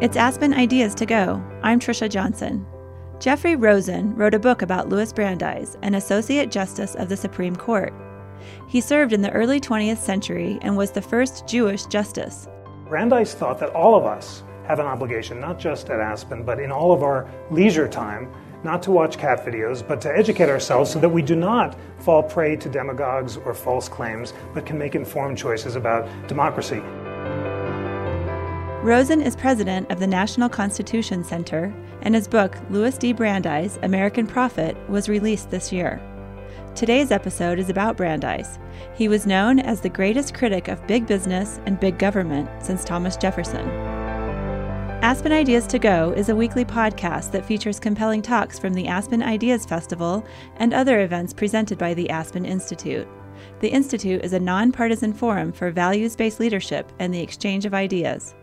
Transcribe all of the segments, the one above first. It's Aspen Ideas to Go. I'm Trisha Johnson. Jeffrey Rosen wrote a book about Louis Brandeis, an Associate Justice of the Supreme Court. He served in the early 20th century and was the first Jewish justice. Brandeis thought that all of us have an obligation, not just at Aspen, but in all of our leisure time, not to watch cat videos, but to educate ourselves so that we do not fall prey to demagogues or false claims, but can make informed choices about democracy. Rosen is president of the National Constitution Center, and his book, Louis D. Brandeis, American Prophet, was released this year. Today's episode is about Brandeis. He was known as the greatest critic of big business and big government since Thomas Jefferson. Aspen Ideas to Go is a weekly podcast that features compelling talks from the Aspen Ideas Festival and other events presented by the Aspen Institute. The Institute is a nonpartisan forum for values-based leadership and the exchange of ideas.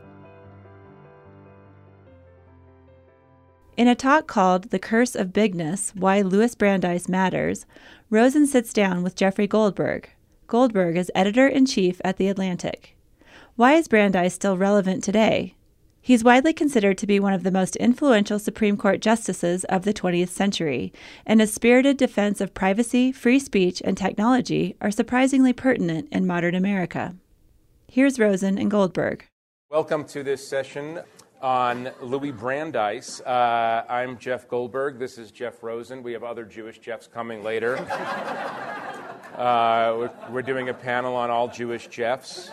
In a talk called The Curse of Bigness, Why Louis Brandeis Matters, Rosen sits down with Jeffrey Goldberg. Goldberg is editor-in-chief at The Atlantic. Why is Brandeis still relevant today? He's widely considered to be one of the most influential Supreme Court justices of the 20th century, and his spirited defense of privacy, free speech, and technology are surprisingly pertinent in modern America. Here's Rosen and Goldberg. Welcome to this session on Louis Brandeis. I'm Jeff Goldberg. This is Jeff Rosen. We have other Jewish Jeffs coming later. We're doing a panel on all Jewish Jeffs.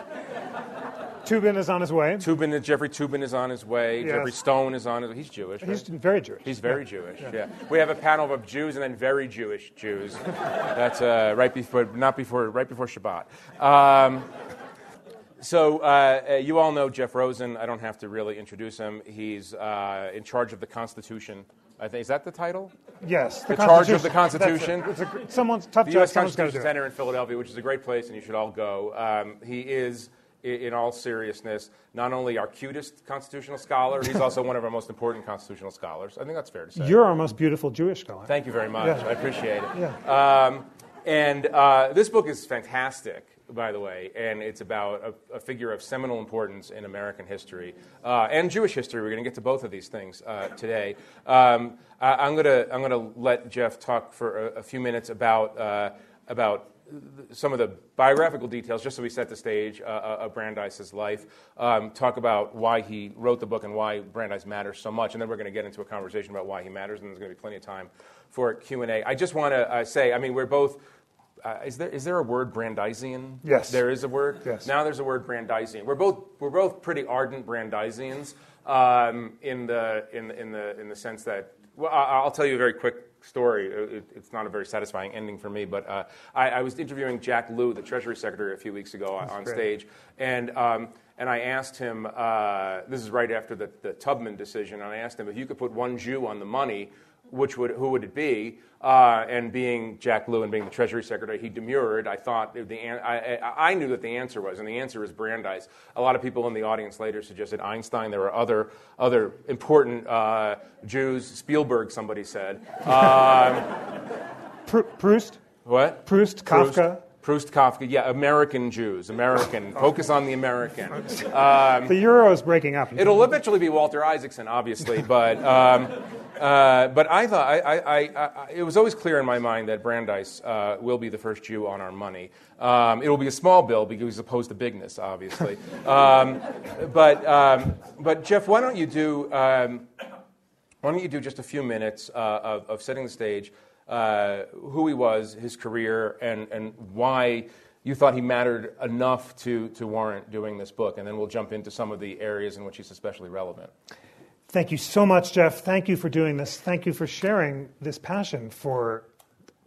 Tubin is on his way. Jeffrey Tubin is on his way. Yes. Jeffrey Stone is on his way. He's Jewish, right? He's very Jewish. He's very Jewish, yeah. We have a panel of Jews and then very Jewish Jews. That's right before Shabbat. So you all know Jeff Rosen. I don't have to really introduce him. He's in charge of the Constitution. I think, is that the title? Yes. The charge of the Constitution. Someone's tough job. The U.S. Constitution Center in Philadelphia, which is a great place, and you should all go. He is, in all seriousness, not only our cutest constitutional scholar, he's also one of our most important constitutional scholars. I think that's fair to say. You're our most beautiful Jewish scholar. Thank you very much. Yeah. I appreciate it. Yeah. And this book is fantastic, by the way, and it's about a figure of seminal importance in American history and Jewish history. We're going to get to both of these things today. I'm going to let Jeff talk for a few minutes about some of the biographical details, just so we set the stage of Brandeis's life, talk about why he wrote the book and why Brandeis matters so much, and then we're going to get into a conversation about why he matters, and there's going to be plenty of time for Q&A. I just want to say, I mean, we're both... Is there a word Brandeisian? Yes. There is a word? Yes. Now there's a word Brandeisian. We're both pretty ardent Brandeisians in the sense that, well, I'll tell you a very quick story. It's not a very satisfying ending for me, but I was interviewing Jack Lew, the Treasury Secretary, a few weeks ago on stage, and I asked him, this is right after the Tubman decision, and I asked him if you could put one Jew on the money, who would it be? And being Jack Lew and being the Treasury Secretary, he demurred. I thought I knew that the answer was, and the answer is Brandeis. A lot of people in the audience later suggested Einstein. There were other important Jews. Spielberg, somebody said. Proust. What? Proust. Kafka. Proust, Kafka, yeah, American Jews, American. Focus on the American. The euro is breaking up. It'll eventually be Walter Isaacson, obviously, but I thought it was always clear in my mind that Brandeis will be the first Jew on our money. It will be a small bill because he's opposed to bigness, obviously. But Jeff, why don't you do just a few minutes of setting the stage? Who he was, his career, and why you thought he mattered enough to warrant doing this book. And then we'll jump into some of the areas in which he's especially relevant. Thank you so much, Jeff. Thank you for doing this. Thank you for sharing this passion for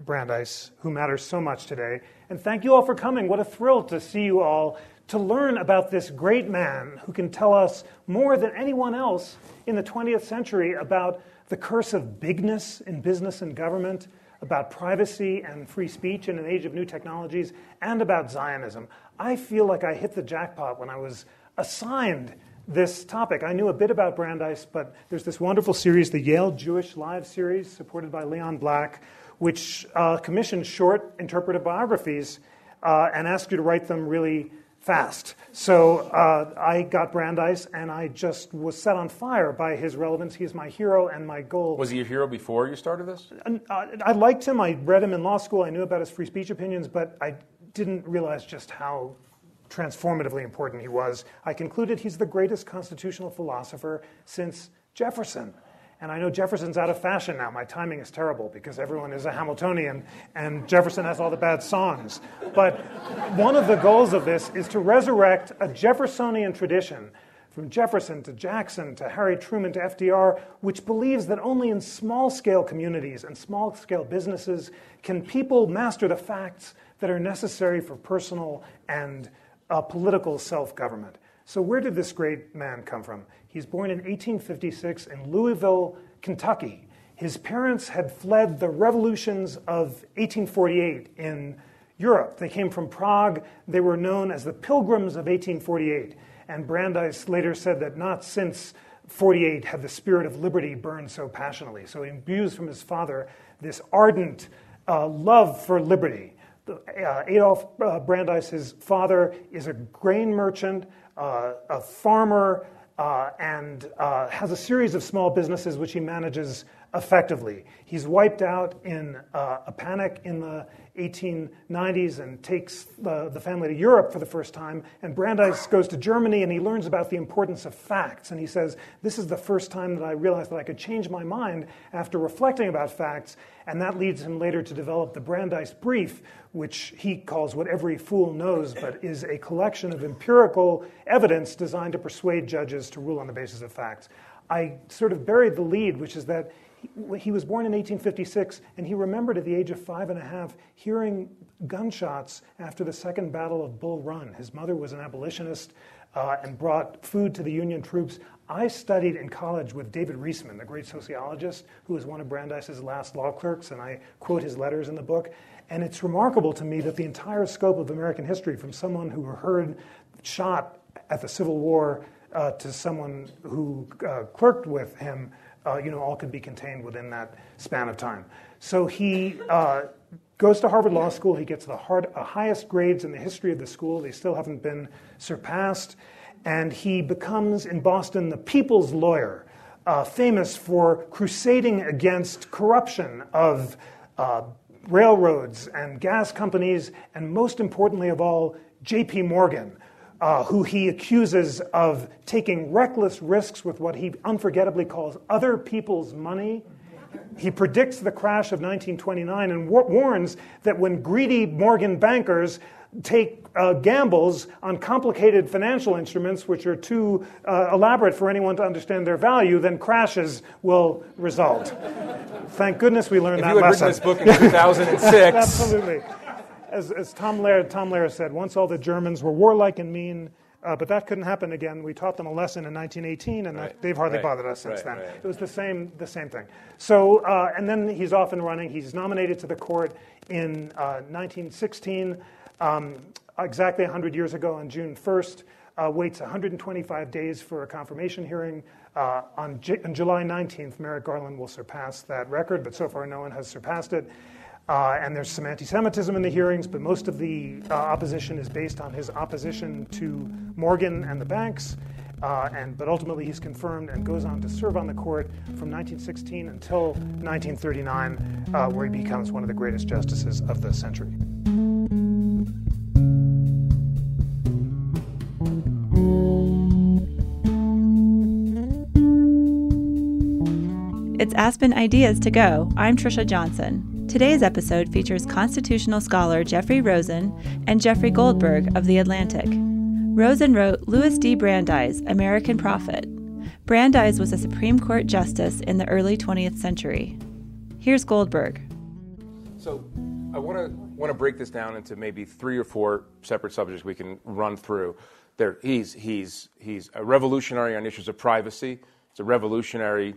Brandeis, who matters so much today. And thank you all for coming. What a thrill to see you all, to learn about this great man who can tell us more than anyone else in the 20th century about the curse of bigness in business and government, about privacy and free speech in an age of new technologies, and about Zionism. I feel like I hit the jackpot when I was assigned this topic. I knew a bit about Brandeis, but there's this wonderful series, the Yale Jewish Live series, supported by Leon Black, which commissions short interpretive biographies and asks you to write them really fast. So I got Brandeis, and I just was set on fire by his relevance. He's my hero and my goal. Was he your hero before you started this? I liked him. I read him in law school. I knew about his free speech opinions, but I didn't realize just how transformatively important he was. I concluded he's the greatest constitutional philosopher since Jefferson. And I know Jefferson's out of fashion now. My timing is terrible because everyone is a Hamiltonian and Jefferson has all the bad songs. But one of the goals of this is to resurrect a Jeffersonian tradition, from Jefferson to Jackson to Harry Truman to FDR, which believes that only in small-scale communities and small-scale businesses can people master the facts that are necessary for personal and political self-government. So where did this great man come from? He's born in 1856 in Louisville, Kentucky. His parents had fled the revolutions of 1848 in Europe. They came from Prague. They were known as the Pilgrims of 1848. And Brandeis later said that not since 48 had the spirit of liberty burned so passionately. So he imbues from his father this ardent love for liberty. Adolf Brandeis, his father, is a grain merchant, a farmer, and has a series of small businesses which he manages effectively. He's wiped out in a panic in the 1890s and takes the family to Europe for the first time. And Brandeis goes to Germany and he learns about the importance of facts. And he says, this is the first time that I realized that I could change my mind after reflecting about facts. And that leads him later to develop the Brandeis Brief, which he calls What Every Fool Knows, but is a collection of empirical evidence designed to persuade judges to rule on the basis of facts. I sort of buried the lead, which is that he was born in 1856, and he remembered at the age of 5 and a half hearing gunshots after the Second Battle of Bull Run. His mother was an abolitionist and brought food to the Union troops. I studied in college with David Reisman, the great sociologist, who was one of Brandeis's last law clerks, and I quote his letters in the book. And it's remarkable to me that the entire scope of American history, from someone who heard shot at the Civil War to someone who clerked with him, all could be contained within that span of time. So he goes to Harvard Law School. He gets the highest grades in the history of the school. They still haven't been surpassed. And he becomes, in Boston, the people's lawyer, famous for crusading against corruption of railroads and gas companies, and most importantly of all, J.P. Morgan, who he accuses of taking reckless risks with what he unforgettably calls other people's money. He predicts the crash of 1929 and warns that when greedy Morgan bankers take gambles on complicated financial instruments which are too elaborate for anyone to understand their value, then crashes will result. Thank goodness we learned that lesson. If you had written this book in 2006. Absolutely. As Tom Lehrer said, once all the Germans were warlike and mean, but that couldn't happen again. We taught them a lesson in 1918, and right. They've hardly bothered us since then. Right. It was the same thing. So, and then he's off and running. He's nominated to the court in 1916, exactly 100 years ago on June 1st, waits 125 days for a confirmation hearing. On July 19th, Merrick Garland will surpass that record, but so far no one has surpassed it. And there's some anti-Semitism in the hearings, but most of the opposition is based on his opposition to Morgan and the banks. But ultimately he's confirmed and goes on to serve on the court from 1916 until 1939, where he becomes one of the greatest justices of the century. It's Aspen Ideas to Go. I'm Trisha Johnson. Today's episode features constitutional scholar Jeffrey Rosen and Jeffrey Goldberg of The Atlantic. Rosen wrote Louis D. Brandeis, American Prophet. Brandeis was a Supreme Court justice in the early 20th century. Here's Goldberg. So I want to break this down into maybe 3 or 4 separate subjects we can run through. There, he's a revolutionary on issues of privacy. It's a revolutionary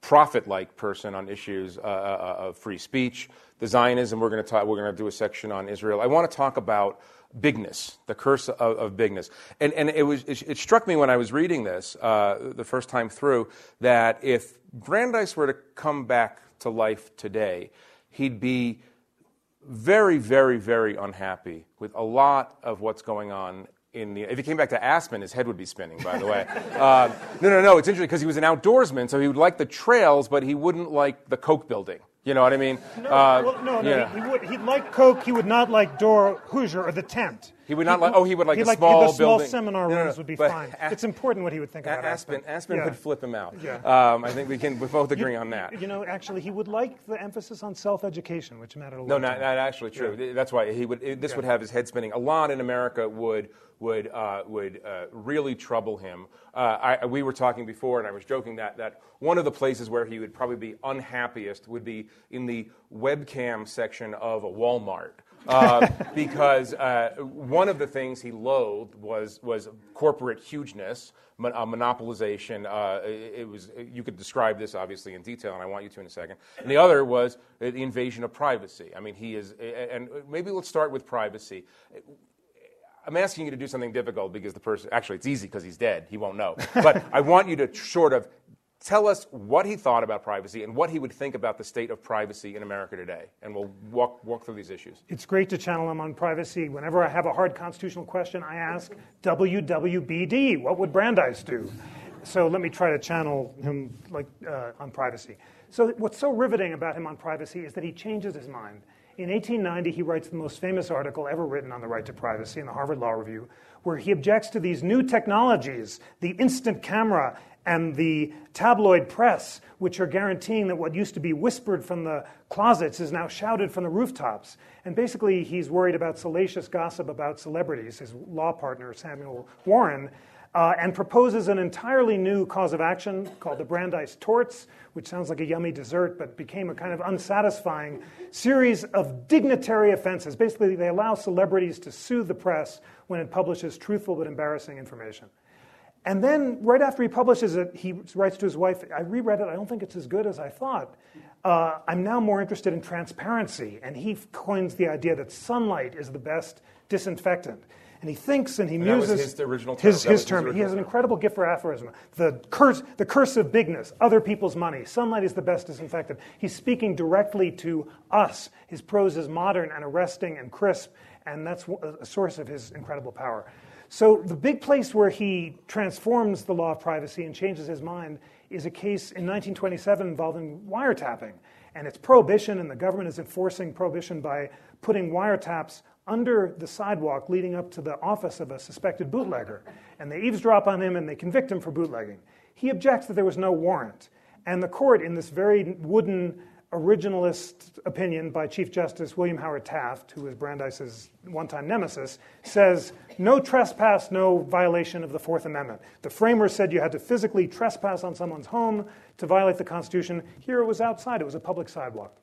prophet-like person on issues of free speech, the Zionism. We're going to do a section on Israel. I want to talk about bigness, the curse of bigness. And it struck me when I was reading this the first time through that if Brandeis were to come back to life today, he'd be very, very, very unhappy with a lot of what's going on in the... If he came back to Aspen, his head would be spinning, by the way. No, it's interesting, because he was an outdoorsman, so he would like the trails, but he wouldn't like the Koch building. You know what I mean? He'd like Koch. He would not like Dora Hoosier or the tent. He would not like... Oh, he would like the small building. The small seminar rooms would be fine. It's important what he would think about Aspen. Aspen could flip him out. Yeah. I think we both agree on that. You know, actually, he would like the emphasis on self-education, which mattered a lot. No, not actually true. Yeah. That's why he would... This would have his head spinning. A lot in America would really trouble him. We were talking before, and I was joking that one of the places where he would probably be unhappiest would be in the webcam section of a Walmart, because one of the things he loathed was corporate hugeness, monopolization. It was... You could describe this obviously in detail, and I want you to in a second. And the other was the invasion of privacy. I mean, he is... And maybe let's start with privacy. I'm asking you to do something difficult because the person... Actually, it's easy because he's dead. He won't know. But I want you to sort of tell us what he thought about privacy and what he would think about the state of privacy in America today. And we'll walk through these issues. It's great to channel him on privacy. Whenever I have a hard constitutional question, I ask, WWBD, what would Brandeis do? So let me try to channel him on privacy. So what's so riveting about him on privacy is that he changes his mind. In 1890, he writes the most famous article ever written on the right to privacy in the Harvard Law Review, where he objects to these new technologies, the instant camera and the tabloid press, which are guaranteeing that what used to be whispered from the closets is now shouted from the rooftops. And basically, he's worried about salacious gossip about celebrities, his law partner, Samuel Warren, and proposes an entirely new cause of action called the Brandeis torts, which sounds like a yummy dessert, but became a kind of unsatisfying series of dignitary offenses. Basically, they allow celebrities to sue the press when it publishes truthful but embarrassing information. And then, right after he publishes it, he writes to his wife, I reread it, I don't think it's as good as I thought. I'm now more interested in transparency. And he coins the idea that sunlight is the best disinfectant. And he thinks and he muses. That was his original term. His term. He has an incredible gift for aphorism. The curse of bigness, other people's money. Sunlight is the best disinfectant. He's speaking directly to us. His prose is modern and arresting and crisp, and that's a source of his incredible power. So the big place where he transforms the law of privacy and changes his mind is a case in 1927 involving wiretapping. And it's prohibition, and the government is enforcing prohibition by putting wiretaps under the sidewalk leading up to the office of a suspected bootlegger. And they eavesdrop on him and they convict him for bootlegging. He objects that there was no warrant. And the court, in this very wooden originalist opinion by Chief Justice William Howard Taft, who was Brandeis's one-time nemesis, says, no trespass, no violation of the Fourth Amendment. The framers said you had to physically trespass on someone's home to violate the Constitution. Here it was outside. It was a public sidewalk.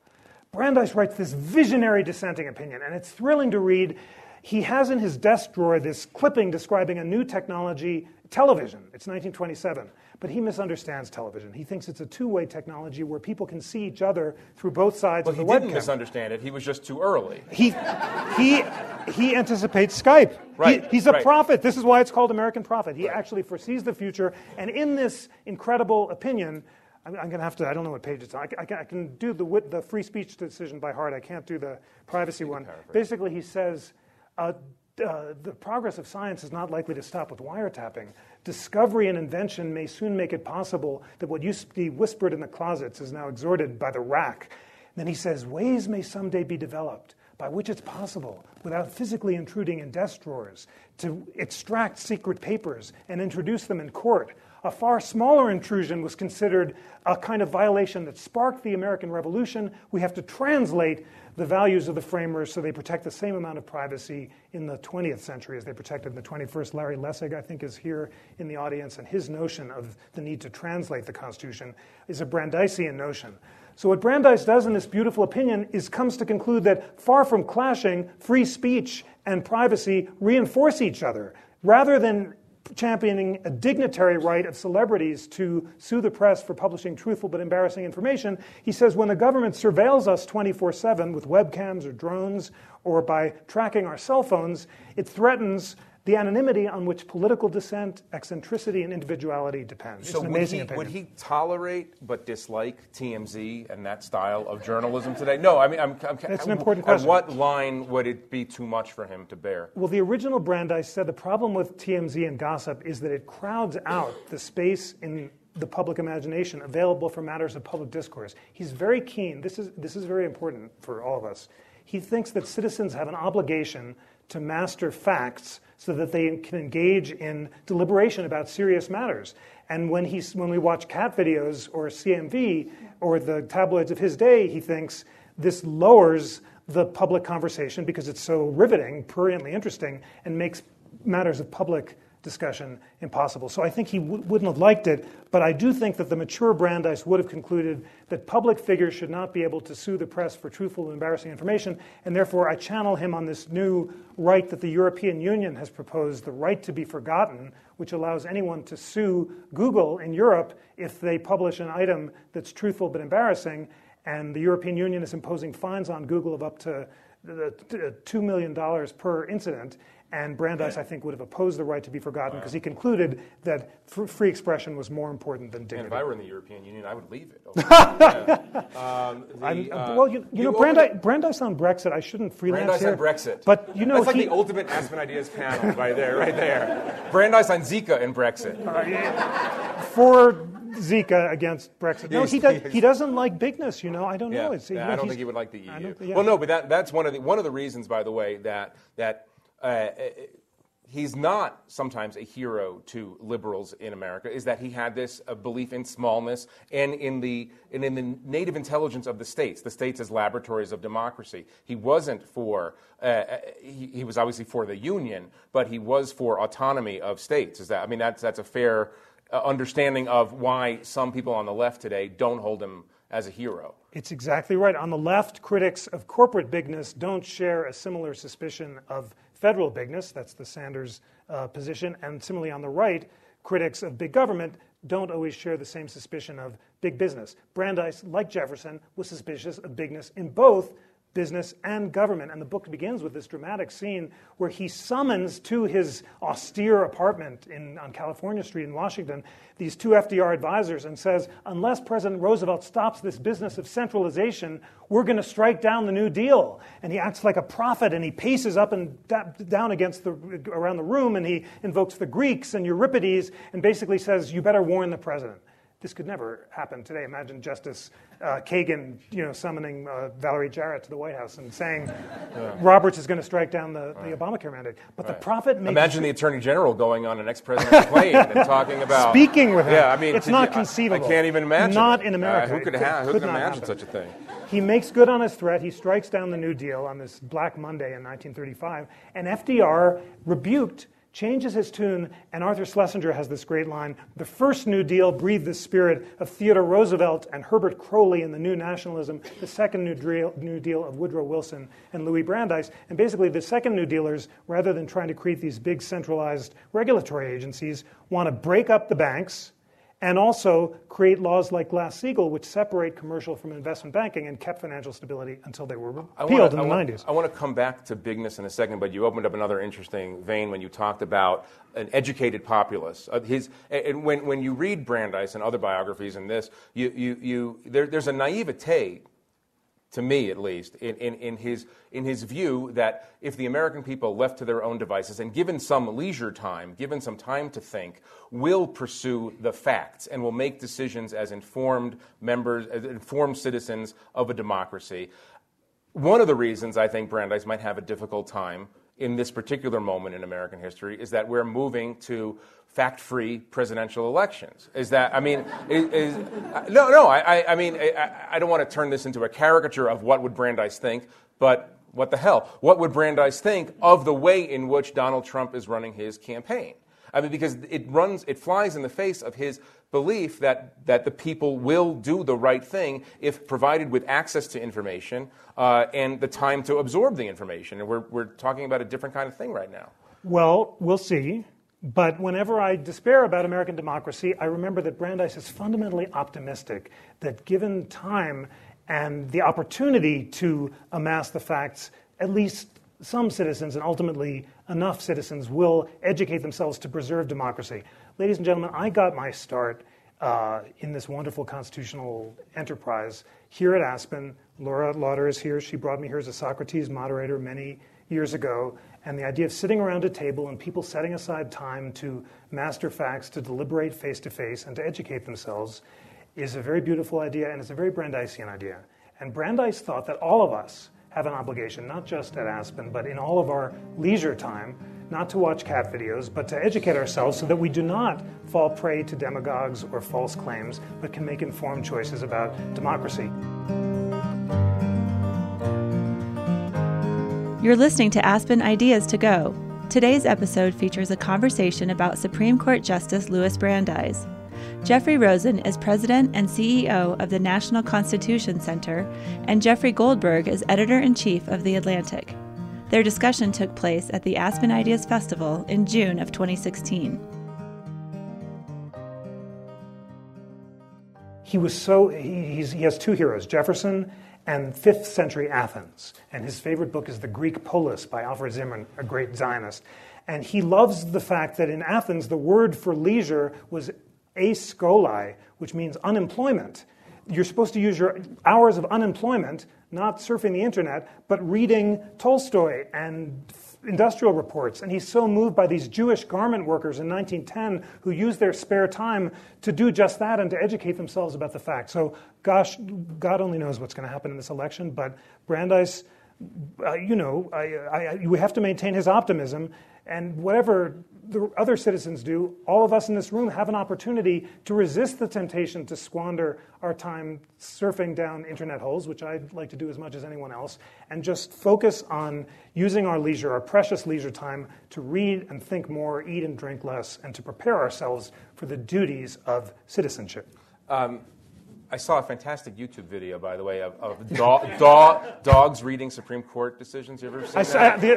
Brandeis writes this visionary dissenting opinion, and it's thrilling to read. He has in his desk drawer this clipping describing a new technology, television. It's 1927, but he misunderstands television. He thinks it's a two-way technology where people can see each other through both sides of the webcam. Well, he didn't misunderstand it. He was just too early. He anticipates Skype. Right. He's a prophet. This is why it's called American Prophet. He actually foresees the future, and in this incredible opinion... I'm going to have to, I don't know what page it's on. I can do the free speech decision by heart. I can't do the privacy one. Basically, he says, the progress of science is not likely to stop with wiretapping. Discovery and invention may soon make it possible that what used to be whispered in the closets is now exhorted by the rack. And then he says, ways may someday be developed by which it's possible, without physically intruding in desk drawers, to extract secret papers and introduce them in court. A far smaller intrusion was considered a kind of violation that sparked the American Revolution. We have to translate the values of the framers so they protect the same amount of privacy in the 20th century as they protected in the 21st. Larry Lessig, I think, is here in the audience, and his notion of the need to translate the Constitution is a Brandeisian notion. So what Brandeis does in this beautiful opinion is comes to conclude that far from clashing, free speech and privacy reinforce each other, rather than championing a dignitary right of celebrities to sue the press for publishing truthful but embarrassing information. He says when the government surveils us 24/7 with webcams or drones or by tracking our cell phones, it threatens the anonymity on which political dissent, eccentricity, and individuality depend. It's an amazing opinion. Would he tolerate but dislike TMZ and that style of journalism today? No, I mean, that's an important question. At what line would it be too much for him to bear? Well, the original Brandeis said the problem with TMZ and gossip is that it crowds out the space in the public imagination available for matters of public discourse. He's very keen. This is very important for all of us. He thinks that citizens have an obligation to master facts so that they can engage in deliberation about serious matters. And when we watch cat videos or CMV or the tabloids of his day, he thinks this lowers the public conversation because it's so riveting, pruriently interesting, and makes matters of public discussion impossible. So I think he wouldn't have liked it, but I do think that the mature Brandeis would have concluded that public figures should not be able to sue the press for truthful and embarrassing information, and therefore I channel him on this new right that the European Union has proposed, the right to be forgotten, which allows anyone to sue Google in Europe if they publish an item that's truthful but embarrassing, and the European Union is imposing fines on Google of up to $2 million per incident. And Brandeis, I think, would have opposed the right to be forgotten because he concluded that free expression was more important than dignity. And if I were in the European Union, I would leave it. Brandeis on Brexit, I shouldn't freelance Brandeis here. Brandeis on Brexit. But, you know, that's like the ultimate Aspen Ideas panel right there. Brandeis on Zika and Brexit. For Zika against Brexit. No, he doesn't like bigness, you know. I don't know. I don't think he would like the EU. Yeah. Well, no, but that's one of the reasons, by the way, that he's not sometimes a hero to liberals in America, is that he had this belief in smallness and in the native intelligence of the states as laboratories of democracy. He wasn't for, he was obviously for the union, but he was for autonomy of states. That's a fair understanding of why some people on the left today don't hold him as a hero. It's exactly right. On the left, critics of corporate bigness don't share a similar suspicion of federal bigness, that's the Sanders position, and similarly on the right, critics of big government don't always share the same suspicion of big business. Brandeis, like Jefferson, was suspicious of bigness in both business and government, and the book begins with this dramatic scene where he summons to his austere apartment on California Street in Washington these two FDR advisors and says, unless President Roosevelt stops this business of centralization, we're going to strike down the New Deal. And he acts like a prophet, and he paces up and down around the room, and he invokes the Greeks and Euripides and basically says, you better warn the president. This could never happen today. Imagine Justice Kagan, summoning Valerie Jarrett to the White House and saying Roberts is going to strike down the Obamacare mandate. But the prophet makes... Imagine the Attorney General going on an ex-president's plane and talking about... Speaking with him. Yeah, I mean... It's not conceivable. I can't even imagine. Not in America. Who could imagine such a thing? He makes good on his threat. He strikes down the New Deal on this Black Monday in 1935. And FDR, rebuked, changes his tune, and Arthur Schlesinger has this great line, the first New Deal breathed the spirit of Theodore Roosevelt and Herbert Crowley in the New Nationalism, the second New Deal of Woodrow Wilson and Louis Brandeis. And basically the second New Dealers, rather than trying to create these big centralized regulatory agencies, want to break up the banks and also create laws like Glass-Steagall, which separate commercial from investment banking and kept financial stability until they were repealed in the 90s. I want to come back to bigness in a second, but you opened up another interesting vein when you talked about an educated populace. When you read Brandeis and other biographies and this, there's a naivete, to me at least, in his view that if the American people left to their own devices and given some leisure time, given some time to think, will pursue the facts and will make decisions as informed citizens of a democracy. One of the reasons I think Brandeis might have a difficult time in this particular moment in American history is that we're moving to fact-free presidential elections. I don't want to turn this into a caricature of what would Brandeis think, but what the hell? What would Brandeis think of the way in which Donald Trump is running his campaign? I mean, because it flies in the face of his belief that the people will do the right thing if provided with access to information and the time to absorb the information. And we're talking about a different kind of thing right now. Well, we'll see. But whenever I despair about American democracy, I remember that Brandeis is fundamentally optimistic that given time and the opportunity to amass the facts, at least some citizens, and ultimately enough citizens, will educate themselves to preserve democracy. Ladies and gentlemen, I got my start in this wonderful constitutional enterprise here at Aspen. Laura Lauder is here. She brought me here as a Socrates moderator many years ago. And the idea of sitting around a table and people setting aside time to master facts, to deliberate face-to-face, and to educate themselves is a very beautiful idea, and it's a very Brandeisian idea. And Brandeis thought that all of us have an obligation, not just at Aspen, but in all of our leisure time, not to watch cat videos, but to educate ourselves so that we do not fall prey to demagogues or false claims, but can make informed choices about democracy. You're listening to Aspen Ideas to Go. Today's episode features a conversation about Supreme Court Justice Louis Brandeis. Jeffrey Rosen is president and CEO of the National Constitution Center, and Jeffrey Goldberg is editor-in-chief of The Atlantic. Their discussion took place at the Aspen Ideas Festival in June of 2016. He has two heroes, Jefferson and 5th century Athens. And his favorite book is The Greek Polis by Alfred Zimmern, a great Zionist. And he loves the fact that in Athens, the word for leisure was askolai, which means unemployment. You're supposed to use your hours of unemployment, not surfing the internet, but reading Tolstoy and industrial reports. And he's so moved by these Jewish garment workers in 1910 who used their spare time to do just that and to educate themselves about the facts. So, gosh, God only knows what's going to happen in this election, but Brandeis, we have to maintain his optimism, and whatever the other citizens do, all of us in this room have an opportunity to resist the temptation to squander our time surfing down internet holes, which I'd like to do as much as anyone else, and just focus on using our leisure, our precious leisure time, to read and think more, eat and drink less, and to prepare ourselves for the duties of citizenship. I saw a fantastic YouTube video, by the way, of dogs reading Supreme Court decisions. You ever seen that? The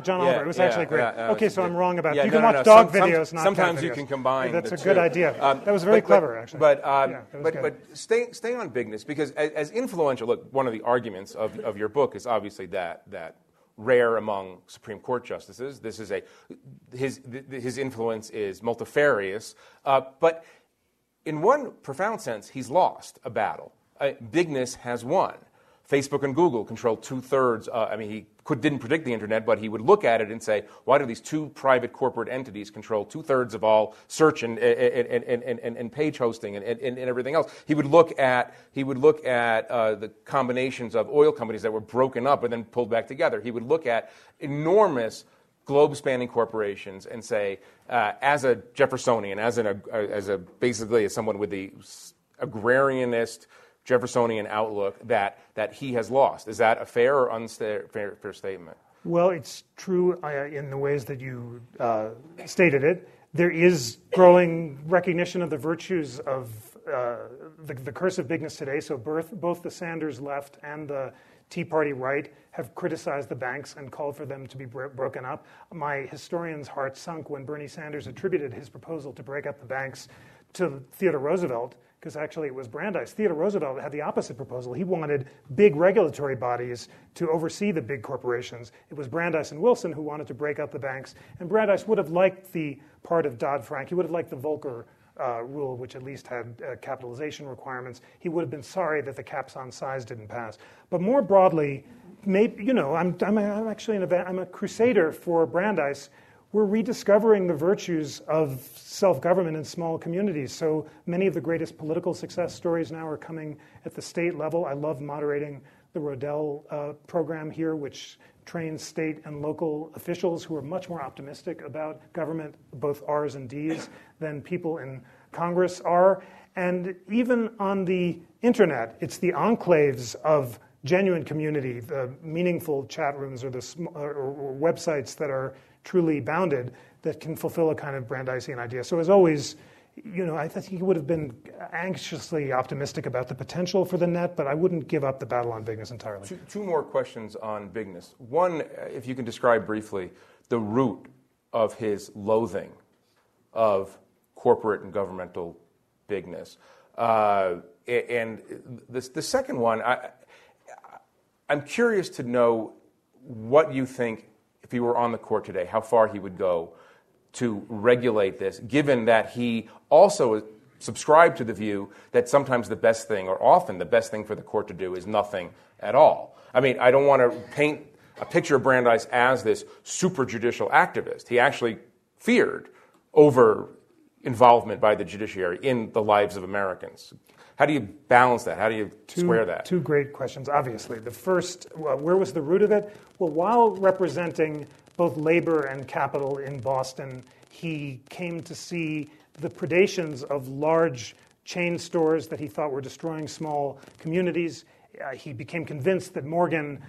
John Oliver. It was actually great. I'm wrong about it. You can watch dog videos, not cat videos. Sometimes you can combine the two. That's a good idea. That was very clever, actually. But staying on bigness, because as influential, look, one of the arguments of your book is obviously that rare among Supreme Court justices. This is his influence is multifarious, but in one profound sense, he's lost a battle. Bigness has won. Facebook and Google control two-thirds. He didn't predict the internet, but he would look at it and say, why do these two private corporate entities control two-thirds of all search and page hosting and everything else? He would look at the combinations of oil companies that were broken up and then pulled back together. He would look at enormous globe-spanning corporations and say, as a Jeffersonian, as someone with the agrarianist Jeffersonian outlook, that he has lost. Is that a fair or unfair statement? Well, it's true in the ways that you stated it. There is growing recognition of the virtues of the curse of bigness today. So both the Sanders left and the Tea Party right have criticized the banks and called for them to be broken up. My historian's heart sunk when Bernie Sanders attributed his proposal to break up the banks to Theodor Roosevelt, because actually it was Brandeis. Theodor Roosevelt had the opposite proposal. He wanted big regulatory bodies to oversee the big corporations. It was Brandeis and Wilson who wanted to break up the banks, and Brandeis would have liked the part of Dodd-Frank. He would have liked the Volcker rule, which at least had capitalization requirements. He would have been sorry that the caps on size didn't pass. But more broadly, I'm a crusader for Brandeis. We're rediscovering the virtues of self-government in small communities. So many of the greatest political success stories now are coming at the state level. I love moderating the Rodell program here, which trains state and local officials who are much more optimistic about government, both R's and D's, than people in Congress are. And even on the internet, it's the enclaves of genuine community, the meaningful chat rooms or websites that are truly bounded, that can fulfill a kind of Brandeisian idea. So as always, I think he would have been anxiously optimistic about the potential for the net, but I wouldn't give up the battle on bigness entirely. Two more questions on bigness. One, if you can describe briefly the root of his loathing of corporate and governmental bigness. And the second one, I'm curious to know what you think, if he were on the court today, how far he would go to regulate this, given that he also subscribed to the view that sometimes the best thing, or often the best thing for the court to do, is nothing at all. I mean, I don't want to paint a picture of Brandeis as this superjudicial activist. He actually feared over involvement by the judiciary in the lives of Americans. How do you balance that? How do you square that? Two great questions, obviously. The first, where was the root of it? Well, while representing both labor and capital in Boston, he came to see the predations of large chain stores that he thought were destroying small communities. He became convinced that Morgan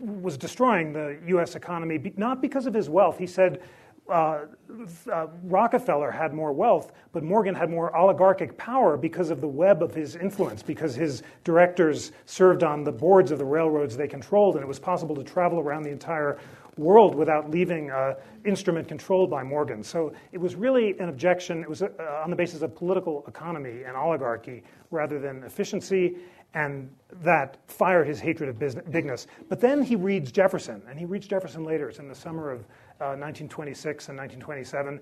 was destroying the U.S. economy, not because of his wealth. He said Rockefeller had more wealth, but Morgan had more oligarchic power because of the web of his influence, because his directors served on the boards of the railroads they controlled, and it was possible to travel around the entire world without leaving an instrument controlled by Morgan. So it was really an objection. It was on the basis of political economy and oligarchy rather than efficiency. And that fired his hatred of bigness. But then he reads Jefferson, and he reads Jefferson later. It's in the summer of 1926 and 1927.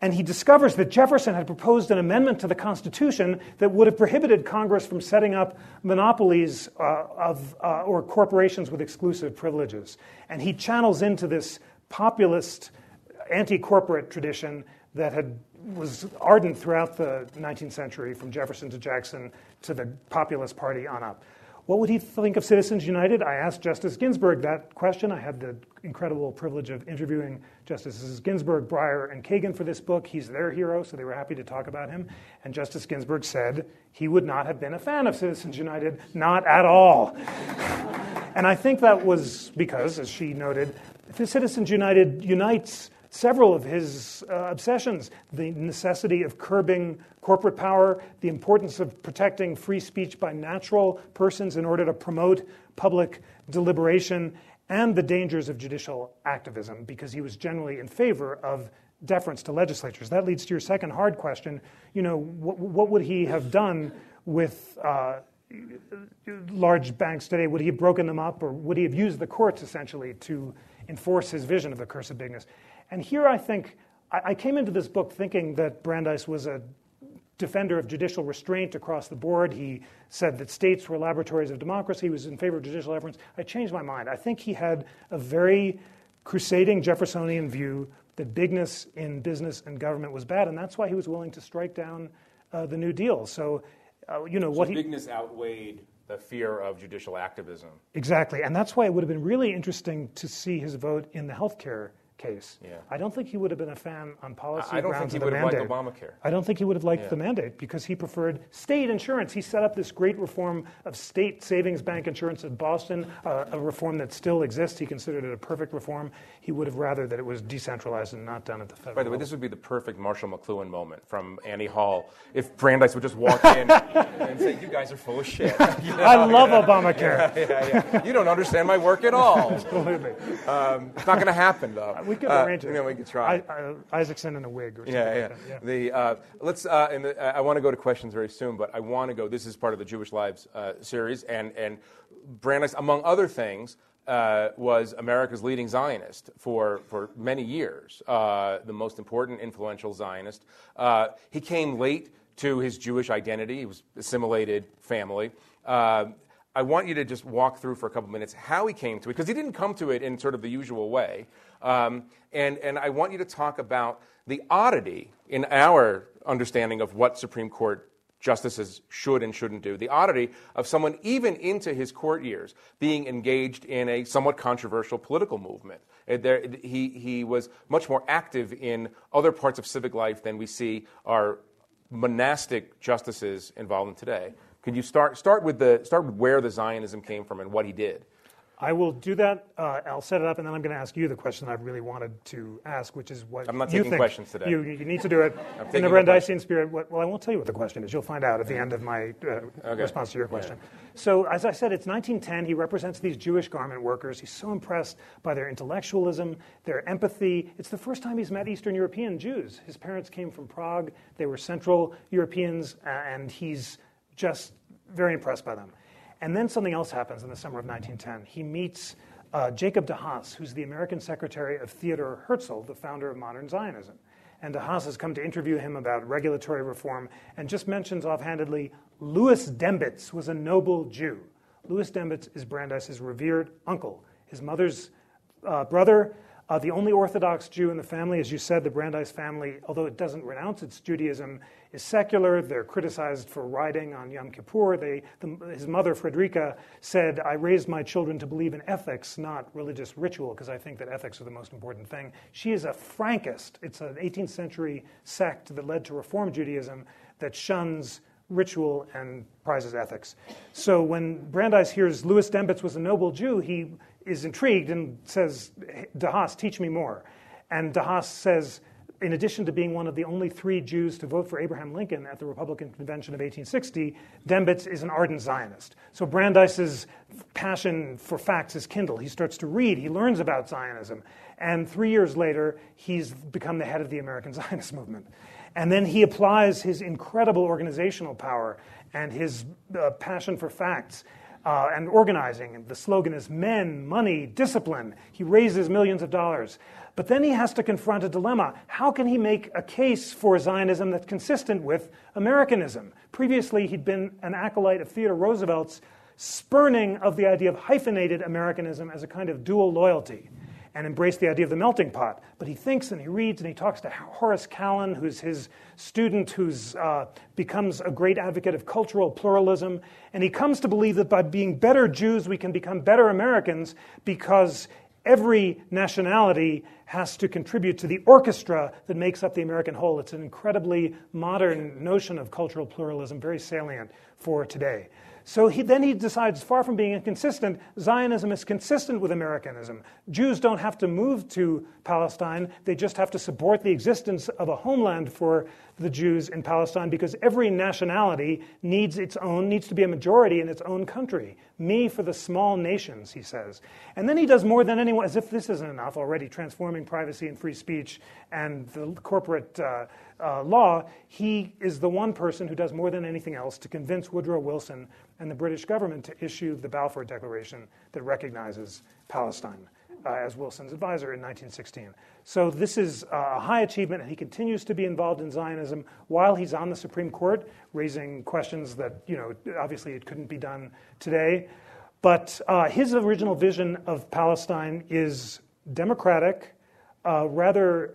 And he discovers that Jefferson had proposed an amendment to the Constitution that would have prohibited Congress from setting up monopolies or corporations with exclusive privileges. And he channels into this populist, anti-corporate tradition that was ardent throughout the 19th century, from Jefferson to Jackson to the Populist Party on up. What would he think of Citizens United? I asked Justice Ginsburg that question. I had the incredible privilege of interviewing Justices Ginsburg, Breyer, and Kagan for this book. He's their hero, so they were happy to talk about him. And Justice Ginsburg said he would not have been a fan of Citizens United, not at all. And I think that was because, as she noted, Citizens United unites several of his obsessions: the necessity of curbing corporate power, the importance of protecting free speech by natural persons in order to promote public deliberation, and the dangers of judicial activism, because he was generally in favor of deference to legislatures. That leads to your second hard question. You know, what would he have done with large banks today? Would he have broken them up, or would he have used the courts, essentially, to enforce his vision of the curse of bigness? And here I think, I came into this book thinking that Brandeis was a defender of judicial restraint across the board. He said that states were laboratories of democracy. He was in favor of judicial efforts. I changed my mind. I think he had a very crusading Jeffersonian view that bigness in business and government was bad, and that's why he was willing to strike down the New Deal. So, bigness outweighed the fear of judicial activism. Exactly, and that's why it would have been really interesting to see his vote in the healthcare case. Yeah. I don't think he would have been a fan on policy grounds of the mandate. I don't think he would have liked Obamacare. I don't think he would have liked the mandate, because he preferred state insurance. He set up this great reform of state savings bank insurance in Boston, a reform that still exists. He considered it a perfect reform. He would have rather that it was decentralized and not done at the federal level. By the way, this would be the perfect Marshall McLuhan moment from Annie Hall, if Brandeis would just walk in and say, "You guys are full of shit. I love Obamacare. You don't understand my work at all." Absolutely. It's not going to happen, though. We could arrange it. We could try. Isaacson in a wig or something. Yeah. I want to go to questions very soon, but I want to go. This is part of the Jewish Lives series, and Brandeis, among other things, was America's leading Zionist for many years, the most important, influential Zionist. He came late to his Jewish identity. He was assimilated family. I want you to just walk through for a couple minutes how he came to it, because he didn't come to it in sort of the usual way. And I want you to talk about the oddity in our understanding of what Supreme Court justices should and shouldn't do, the oddity of someone even into his court years being engaged in a somewhat controversial political movement. He was much more active in other parts of civic life than we see our monastic justices involved in today. Can you start with where the Zionism came from and what he did? I will do that. I'll set it up, and then I'm going to ask you the question I really wanted to ask, which is what I'm not you taking think. Questions today. You need to do it in the Brandeisian spirit. Well, I won't tell you what the question is. You'll find out at the end of my response to your question. Yeah. So, as I said, it's 1910. He represents these Jewish garment workers. He's so impressed by their intellectualism, their empathy. It's the first time he's met Eastern European Jews. His parents came from Prague. They were Central Europeans, and he's just very impressed by them. And then something else happens in the summer of 1910. He meets Jacob de Haas, who's the American secretary of Theodor Herzl, the founder of modern Zionism. And de Haas has come to interview him about regulatory reform and just mentions offhandedly, Louis Dembitz was a noble Jew. Louis Dembitz is Brandeis's revered uncle, his mother's brother, the only Orthodox Jew in the family. As you said, the Brandeis family, although it doesn't renounce its Judaism, is secular. They're criticized for rioting on Yom Kippur. His mother, Frederica, said, I raised my children to believe in ethics, not religious ritual, because I think that ethics are the most important thing. She is a Frankist. It's an 18th century sect that led to Reform Judaism that shuns ritual and prizes ethics. So when Brandeis hears Louis Dembitz was a noble Jew, he is intrigued and says, de Haas, teach me more. And de Haas says, in addition to being one of the only three Jews to vote for Abraham Lincoln at the Republican Convention of 1860, Dembitz is an ardent Zionist. So Brandeis's passion for facts is kindled. He starts to read. He learns about Zionism. And 3 years later, he's become the head of the American Zionist movement. And then he applies his incredible organizational power and his passion for facts and organizing. And the slogan is men, money, discipline. He raises millions of dollars. But then he has to confront a dilemma. How can he make a case for Zionism that's consistent with Americanism? Previously, he'd been an acolyte of Theodore Roosevelt's spurning of the idea of hyphenated Americanism as a kind of dual loyalty and embraced the idea of the melting pot. But he thinks and he reads and he talks to Horace Callan, who's his student, who's becomes a great advocate of cultural pluralism, and he comes to believe that by being better Jews we can become better Americans, because every nationality has to contribute to the orchestra that makes up the American whole. It's an incredibly modern notion of cultural pluralism, very salient for today. So then he decides, far from being inconsistent, Zionism is consistent with Americanism. Jews don't have to move to Palestine. They just have to support the existence of a homeland for the Jews in Palestine, because every nationality needs to be a majority in its own country. Me for the small nations, he says. And then he does more than anyone, as if this isn't enough already, transforming privacy and free speech and the corporate law. He is the one person who does more than anything else to convince Woodrow Wilson and the British government to issue the Balfour Declaration that recognizes Palestine as Wilson's advisor in 1916. So this is a high achievement, and he continues to be involved in Zionism while he's on the Supreme Court, raising questions that, obviously it couldn't be done today. But his original vision of Palestine is democratic, rather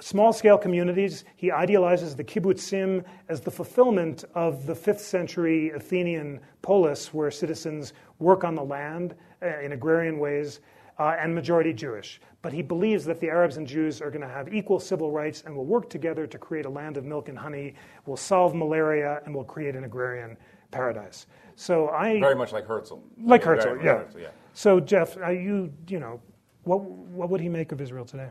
small-scale communities. He idealizes the kibbutzim as the fulfillment of the 5th century Athenian polis, where citizens work on the land in agrarian ways and majority Jewish. But he believes that the Arabs and Jews are going to have equal civil rights and will work together to create a land of milk and honey, will solve malaria, and will create an agrarian paradise. So very much like Herzl. Herzl, yeah. So Jeff, what would he make of Israel today?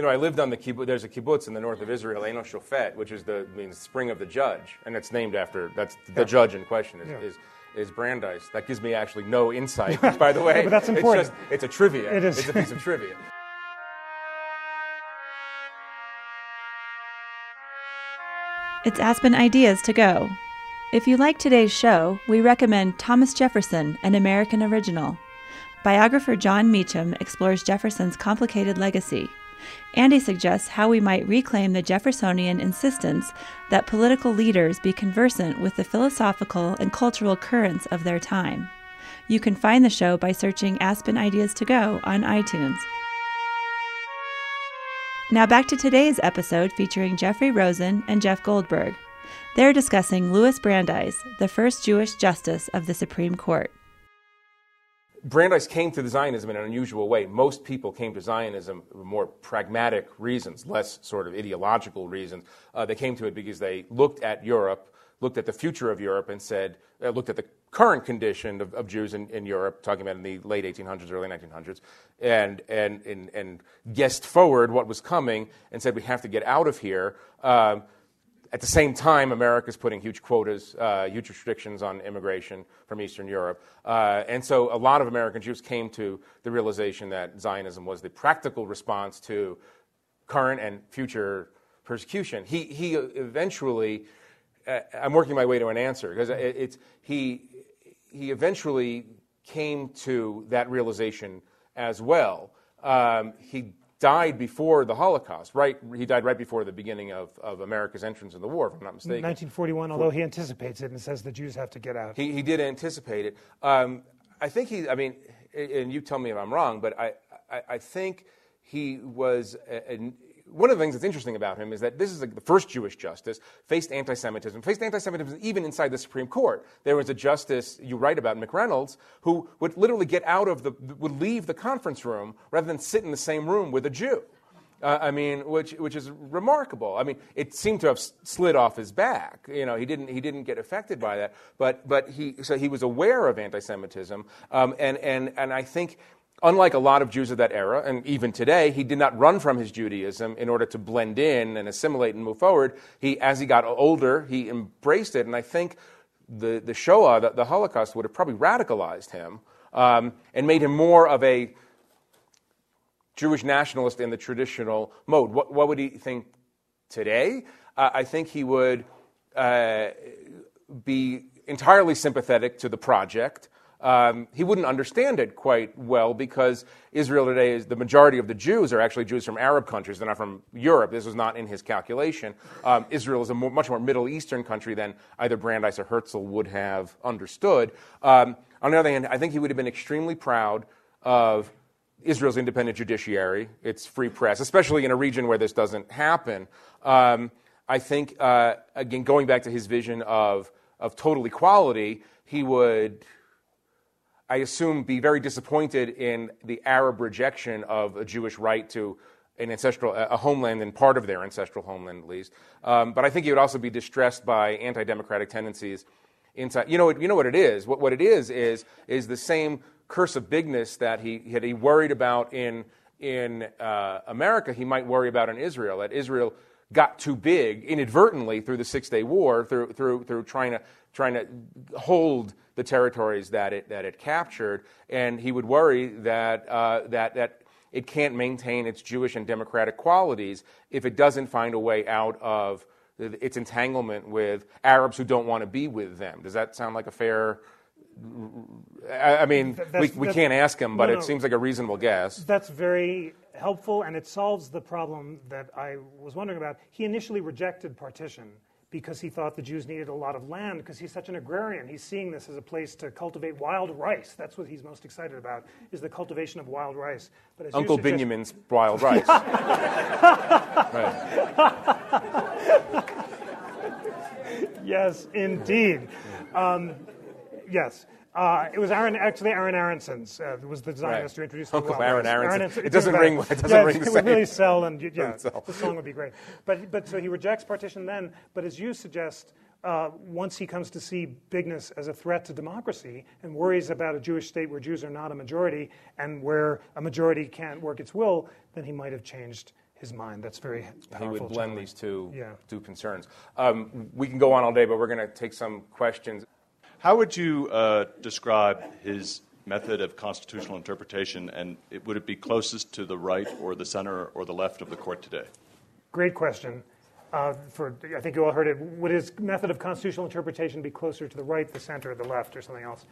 I lived on the kibbutz. There's a kibbutz in the north of Israel, Ein Shofet, which is means spring of the judge, and it's named after the judge in question is Brandeis. That gives me actually no insight, by the way. Yeah, but that's important. It's a trivia. It is. It's a piece of trivia. It's Aspen Ideas to Go. If you like today's show, we recommend Thomas Jefferson, an American Original. Biographer John Meacham explores Jefferson's complicated legacy. Andy suggests how we might reclaim the Jeffersonian insistence that political leaders be conversant with the philosophical and cultural currents of their time. You can find the show by searching Aspen Ideas to Go on iTunes. Now back to today's episode featuring Jeffrey Rosen and Jeff Goldberg. They're discussing Louis Brandeis, the first Jewish justice of the Supreme Court. Brandeis came to Zionism in an unusual way. Most people came to Zionism for more pragmatic reasons, less sort of ideological reasons. They came to it because they looked at Europe, looked at the future of Europe, and said, looked at the current condition of Jews in Europe, talking about in the late 1800s, early 1900s, and guessed forward what was coming and said, we have to get out of here. At the same time, America's putting huge quotas, huge restrictions on immigration from Eastern Europe. And so a lot of American Jews came to the realization that Zionism was the practical response to current and future persecution. He eventually I'm working my way to an answer, because it's he eventually came to that realization as well. He died before the Holocaust, right? He died right before the beginning of America's entrance in the war, if I'm not mistaken. 1941, although he anticipates it and says the Jews have to get out. He did anticipate it. I think he, I mean, and you tell me if I'm wrong, but I think he was, one of the things that's interesting about him is that this is the first Jewish justice, faced anti-Semitism even inside the Supreme Court. There was a justice you write about, McReynolds, who would literally get out of would leave the conference room rather than sit in the same room with a Jew. I mean, which is remarkable. I mean, it seemed to have slid off his back. You know, he didn't get affected by that. But he was aware of anti-Semitism, and I think, unlike a lot of Jews of that era, and even today, he did not run from his Judaism in order to blend in and assimilate and move forward. He, as he got older, he embraced it, and I think the Shoah, the Holocaust, would have probably radicalized him and made him more of a Jewish nationalist in the traditional mode. What would he think today? I think he would be entirely sympathetic to the project. He wouldn't understand it quite well, because Israel today is the majority of the Jews are actually Jews from Arab countries. They're not from Europe. This was not in his calculation. Israel is a much more Middle Eastern country than either Brandeis or Herzl would have understood. On the other hand, I think he would have been extremely proud of Israel's independent judiciary, its free press, especially in a region where this doesn't happen. I think, again, going back to his vision of total equality, he would, I assume, be very disappointed in the Arab rejection of a Jewish right to an ancestral, a homeland, and part of their ancestral homeland, at least. But I think he would also be distressed by anti-democratic tendencies inside. You know what it is. What it is the same curse of bigness that he worried about in America. He might worry about in Israel, that Israel got too big inadvertently through the Six-Day War, through trying to hold the territories that it captured, and he would worry that it can't maintain its Jewish and democratic qualities if it doesn't find a way out of its entanglement with Arabs who don't want to be with them. Does that sound like a fair? I mean, we can't ask him, but no. It seems like a reasonable guess. That's very helpful, and it solves the problem that I was wondering about. He initially rejected partition because he thought the Jews needed a lot of land, because he's such an agrarian. He's seeing this as a place to cultivate wild rice. That's what he's most excited about, is the cultivation of wild rice. But as Uncle Benjamin's wild rice. Yes, indeed. Yes. It was Aaron Aronson's. It was the designers right. to introduce Uncle the Aaron Aronson. It doesn't ring the same. It would really sell, and the song would be great. But so he rejects partition then. But as you suggest, once he comes to see bigness as a threat to democracy and worries about a Jewish state where Jews are not a majority and where a majority can't work its will, then he might have changed his mind. That's very powerful. He would blend these two concerns. We can go on all day, but we're going to take some questions. How would you describe his method of constitutional interpretation, and would it be closest to the right or the center or the left of the court today? Great question. I think you all heard it. Would his method of constitutional interpretation be closer to the right, the center, or the left, or something else?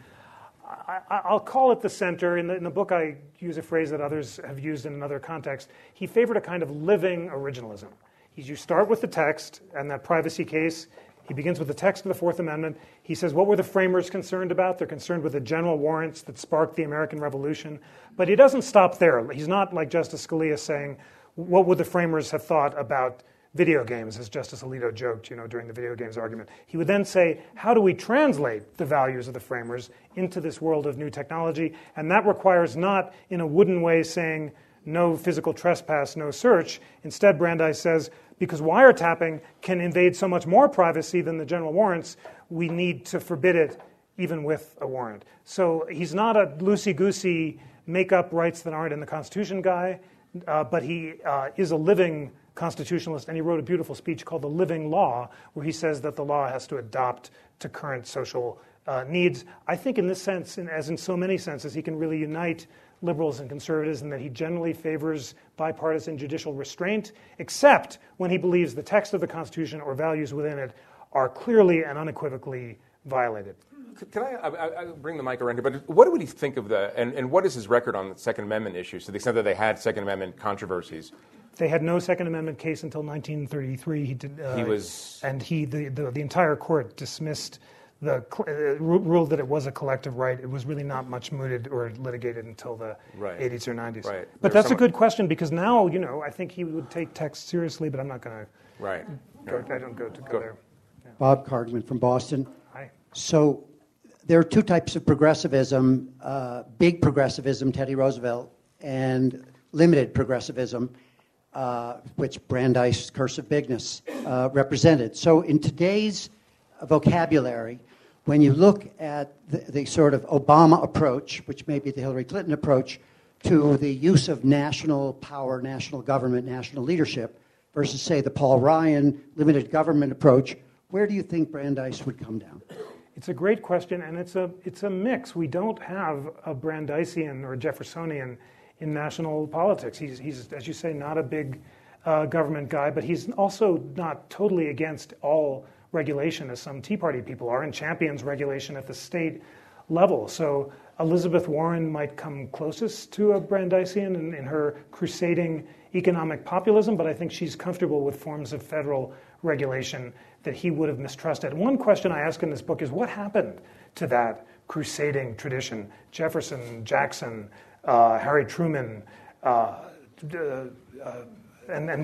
I'll call it the center. In the book, I use a phrase that others have used in another context. He favored a kind of living originalism. You start with the text, and that privacy case, he begins with the text of the Fourth Amendment. He says, what were the framers concerned about? They're concerned with the general warrants that sparked the American Revolution. But he doesn't stop there. He's not like Justice Scalia saying, what would the framers have thought about video games, as Justice Alito joked, during the video games argument. He would then say, how do we translate the values of the framers into this world of new technology? And that requires not in a wooden way saying, no physical trespass, no search. Instead, Brandeis says, because wiretapping can invade so much more privacy than the general warrants, we need to forbid it even with a warrant. So he's not a loosey-goosey, make-up rights that aren't in the Constitution guy, but he is a living constitutionalist, and he wrote a beautiful speech called The Living Law, where he says that the law has to adapt to current social needs. I think in this sense, and as in so many senses, he can really unite liberals and conservatives, and that he generally favors bipartisan judicial restraint, except when he believes the text of the Constitution or values within it are clearly and unequivocally violated. Can I bring the mic around here, but what would he think of the, and what is his record on the Second Amendment issues to the extent that they had Second Amendment controversies? They had no Second Amendment case until 1933. He did, the entire court dismissed ruled that it was a collective right. It was really not much mooted or litigated until the 80s or 90s. Right. But that's a good question, because now, you know, I think he would take text seriously, but I'm not going to. I don't go there. Yeah. Bob Cargman from Boston. Hi. So there are two types of progressivism, big progressivism, Teddy Roosevelt, and limited progressivism, which Brandeis' curse of bigness represented. So in today's vocabulary, when you look at the sort of Obama approach, which may be the Hillary Clinton approach, to the use of national power, national government, national leadership, versus, say, the Paul Ryan limited government approach, where do you think Brandeis would come down? It's a great question, and it's a mix. We don't have a Brandeisian or Jeffersonian in national politics. He's as you say, not a big government guy, but he's also not totally against all regulation, as some Tea Party people are, and champions regulation at the state level. So Elizabeth Warren might come closest to a Brandeisian in her crusading economic populism, but I think she's comfortable with forms of federal regulation that he would have mistrusted. One question I ask in this book is, what happened to that crusading tradition? Jefferson, Jackson, Harry Truman, and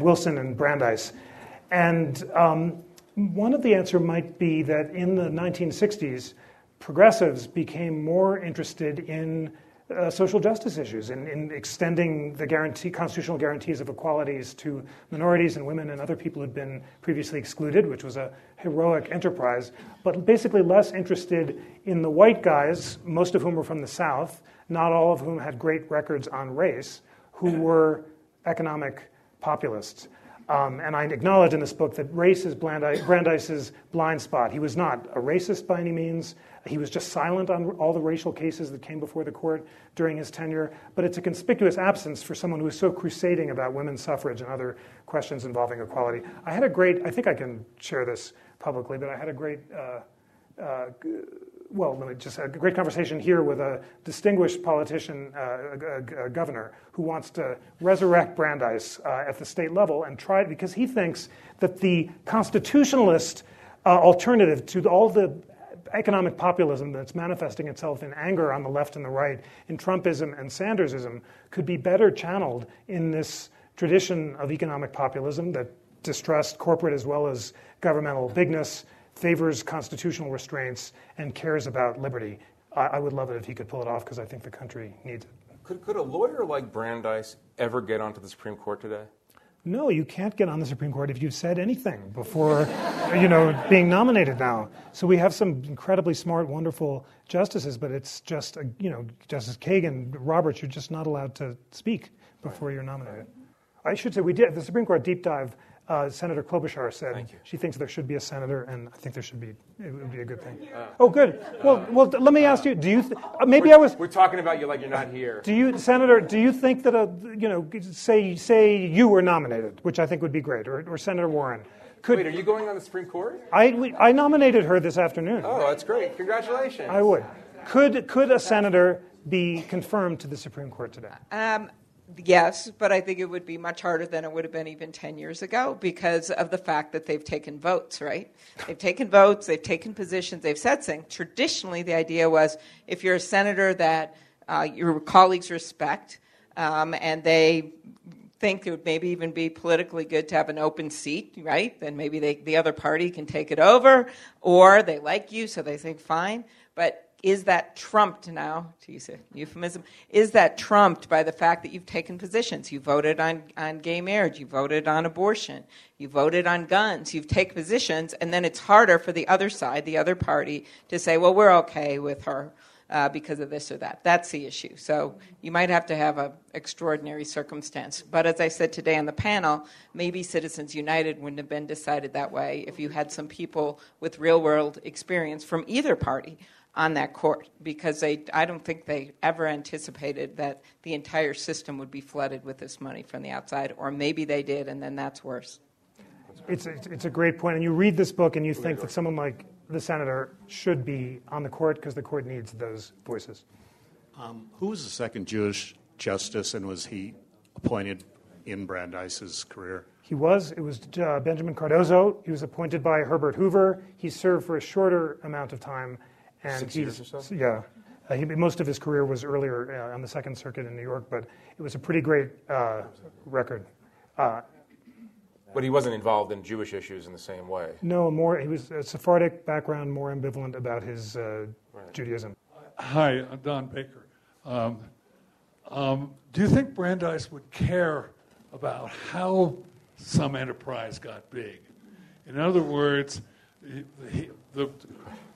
Wilson and Brandeis. And one of the answer might be that in the 1960s, progressives became more interested in social justice issues, in extending the constitutional guarantees of equalities to minorities and women and other people who'd been previously excluded, which was a heroic enterprise, but basically less interested in the white guys, most of whom were from the South, not all of whom had great records on race, who were economic populists. And I acknowledge in this book that race is Brandeis's blind spot. He was not a racist by any means. He was just silent on all the racial cases that came before the court during his tenure. But it's a conspicuous absence for someone who is so crusading about women's suffrage and other questions involving equality. I had a great, I think I can share this publicly, but I had a great, a great conversation here with a distinguished politician, a governor, who wants to resurrect Brandeis at the state level and try it, because he thinks that the constitutionalist alternative to all the economic populism that's manifesting itself in anger on the left and the right, in Trumpism and Sandersism, could be better channeled in this tradition of economic populism that distrusts corporate as well as governmental bigness, favors constitutional restraints, and cares about liberty. I would love it if he could pull it off, because I think the country needs it. Could a lawyer like Brandeis ever get onto the Supreme Court today? No, you can't get on the Supreme Court if you've said anything before, being nominated now. So we have some incredibly smart, wonderful justices, but it's just, Justice Kagan, Roberts, you're just not allowed to speak before you're nominated. I should say we did the Supreme Court deep dive. Senator Klobuchar said she thinks there should be a senator, and I think there should be. It would be a good thing. Oh, good. Well, let me ask you. Do you? We're talking about you like you're not here. Do you, Senator? Do you think that say you were nominated, which I think would be great, or Senator Warren? Wait, are you going on the Supreme Court? I nominated her this afternoon. Oh, that's great. Congratulations. I would. Could a senator be confirmed to the Supreme Court today? Yes, but I think it would be much harder than it would have been even 10 years ago, because of the fact that they've taken votes, right? They've taken votes, they've taken positions, they've said things. Traditionally, the idea was if you're a senator that your colleagues respect and they think it would maybe even be politically good to have an open seat, right? Then maybe the other party can take it over, or they like you, so they think fine. But is that trumped now, to use a euphemism, is that trumped by the fact that you've taken positions? You voted on gay marriage. You voted on abortion. You voted on guns. You've taken positions, and then it's harder for the other side, the other party, to say, well, we're okay with her because of this or that. That's the issue. So you might have to have an extraordinary circumstance. But as I said today on the panel, maybe Citizens United wouldn't have been decided that way if you had some people with real-world experience from either party on that court, because I don't think they ever anticipated that the entire system would be flooded with this money from the outside, or maybe they did, and then that's worse. It's a great point. And you read this book and you think that someone like the senator should be on the court because the court needs those voices. Who was the second Jewish justice, and was he appointed in Brandeis's career? He was. It was Benjamin Cardozo. He was appointed by Herbert Hoover. He served for a shorter amount of time. And 6 years or so? Yeah. Most of his career was earlier on the Second Circuit in New York, but it was a pretty great record. But he wasn't involved in Jewish issues in the same way. No, more. He was a Sephardic background, more ambivalent about his Judaism. Hi, I'm Don Baker. Do you think Brandeis would care about how some enterprise got big? In other words,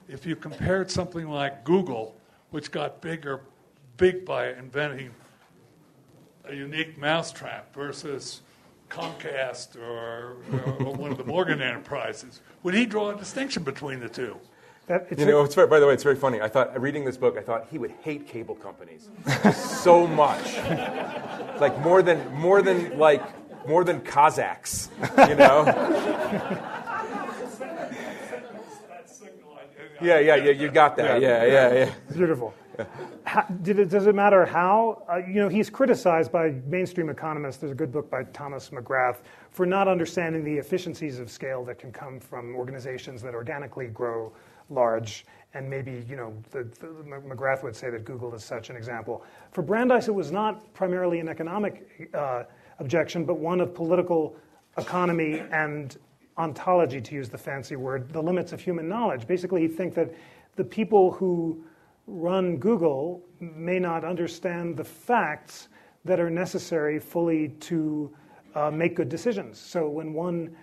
if you compared something like Google, which got big by inventing a unique mousetrap, versus Comcast or one of the Morgan enterprises, would he draw a distinction between the two? By the way, it's very funny. I thought, reading this book, I thought he would hate cable companies so much, like more than Cossacks, you know. Yeah. You got that. Yeah. Beautiful. Does it matter how? He's criticized by mainstream economists. There's a good book by Thomas McGrath for not understanding the efficiencies of scale that can come from organizations that organically grow large. And maybe, McGrath would say that Google is such an example. For Brandeis, it was not primarily an economic objection, but one of political economy and ontology, to use the fancy word, the limits of human knowledge. Basically, he'd think that the people who run Google may not understand the facts that are necessary fully to make good decisions. So when one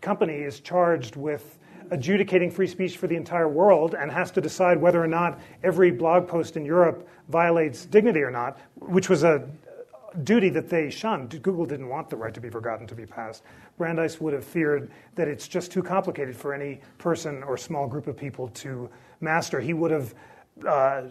company is charged with adjudicating free speech for the entire world and has to decide whether or not every blog post in Europe violates dignity or not, which was a duty that they shunned. Google didn't want the right to be forgotten to be passed. Brandeis would have feared that it's just too complicated for any person or small group of people to master. He would have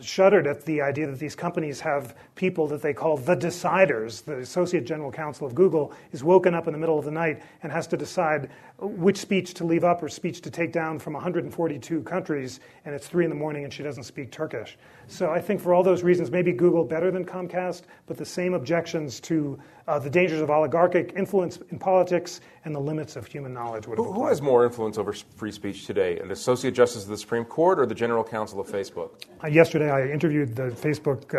shuddered at the idea that these companies have people that they call the deciders. The Associate General Counsel of Google is woken up in the middle of the night and has to decide which speech to leave up or speech to take down from 142 countries, and it's 3 a.m. and she doesn't speak Turkish. So I think for all those reasons, maybe Google better than Comcast, but the same objections to the dangers of oligarchic influence in politics and the limits of human knowledge would have applied. Who has more influence over free speech today, an Associate Justice of the Supreme Court or the General Counsel of Facebook? Yesterday, I interviewed the Facebook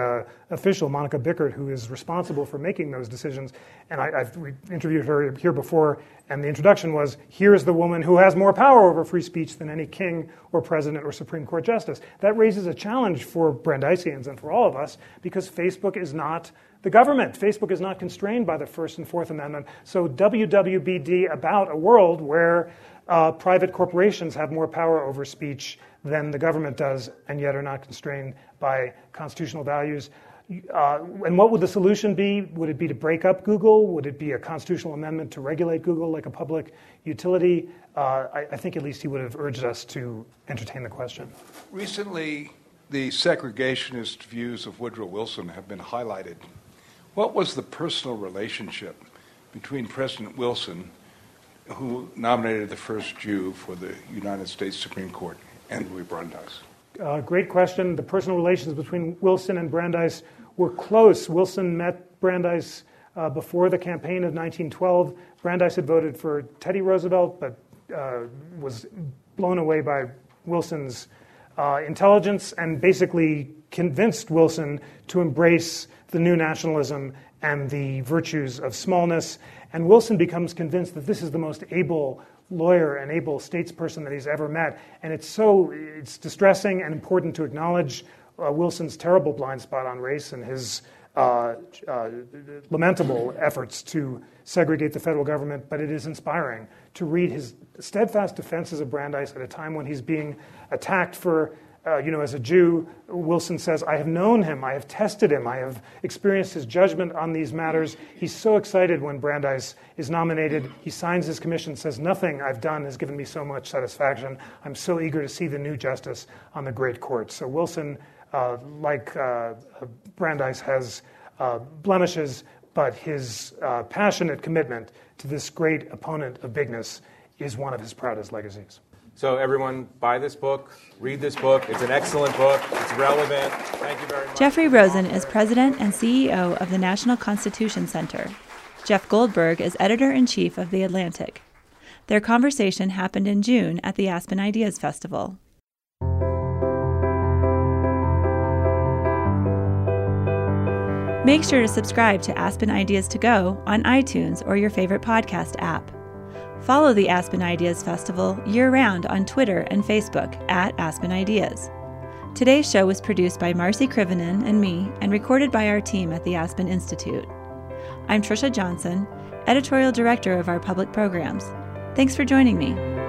official, Monica Bickert, who is responsible for making those decisions. And we interviewed her here before, and the introduction was, here's the woman who has more power over free speech than any king or president or Supreme Court justice. That raises a challenge for Brandeisians and for all of us, because Facebook is not the government. Facebook is not constrained by the First and Fourth Amendment. So WWBD, about a world where private corporations have more power over speech than the government does, and yet are not constrained by constitutional values. And what would the solution be? Would it be to break up Google? Would it be a constitutional amendment to regulate Google like a public utility? I think at least he would have urged us to entertain the question. Recently, the segregationist views of Woodrow Wilson have been highlighted. What was the personal relationship between President Wilson, who nominated the first Jew for the United States Supreme Court, and Louis Brandeis? Great question. The personal relations between Wilson and Brandeis were close. Wilson met Brandeis before the campaign of 1912. Brandeis had voted for Teddy Roosevelt, but was blown away by Wilson's intelligence and basically convinced Wilson to embrace the new nationalism and the virtues of smallness. And Wilson becomes convinced that this is the most able lawyer and able statesperson that he's ever met. And it's distressing and important to acknowledge Wilson's terrible blind spot on race and his lamentable efforts to segregate the federal government, but it is inspiring to read his steadfast defenses of Brandeis at a time when he's being attacked for, as a Jew. Wilson says, I have known him, I have tested him, I have experienced his judgment on these matters. He's so excited when Brandeis is nominated. He signs his commission, says, nothing I've done has given me so much satisfaction. I'm so eager to see the new justice on the great court. So Wilson, like Brandeis, has blemishes, but his passionate commitment to this great opponent of bigness is one of his proudest legacies. So everyone, buy this book, read this book. It's an excellent book. It's relevant. Thank you very much. Jeffrey Rosen is president and CEO of the National Constitution Center. Jeff Goldberg is editor-in-chief of The Atlantic. Their conversation happened in June at the Aspen Ideas Festival. Make sure to subscribe to Aspen Ideas to Go on iTunes or your favorite podcast app. Follow the Aspen Ideas Festival year-round on Twitter and Facebook @Aspen Ideas. Today's show was produced by Marcy Krivenin and me and recorded by our team at the Aspen Institute. I'm Trisha Johnson, editorial director of our public programs. Thanks for joining me.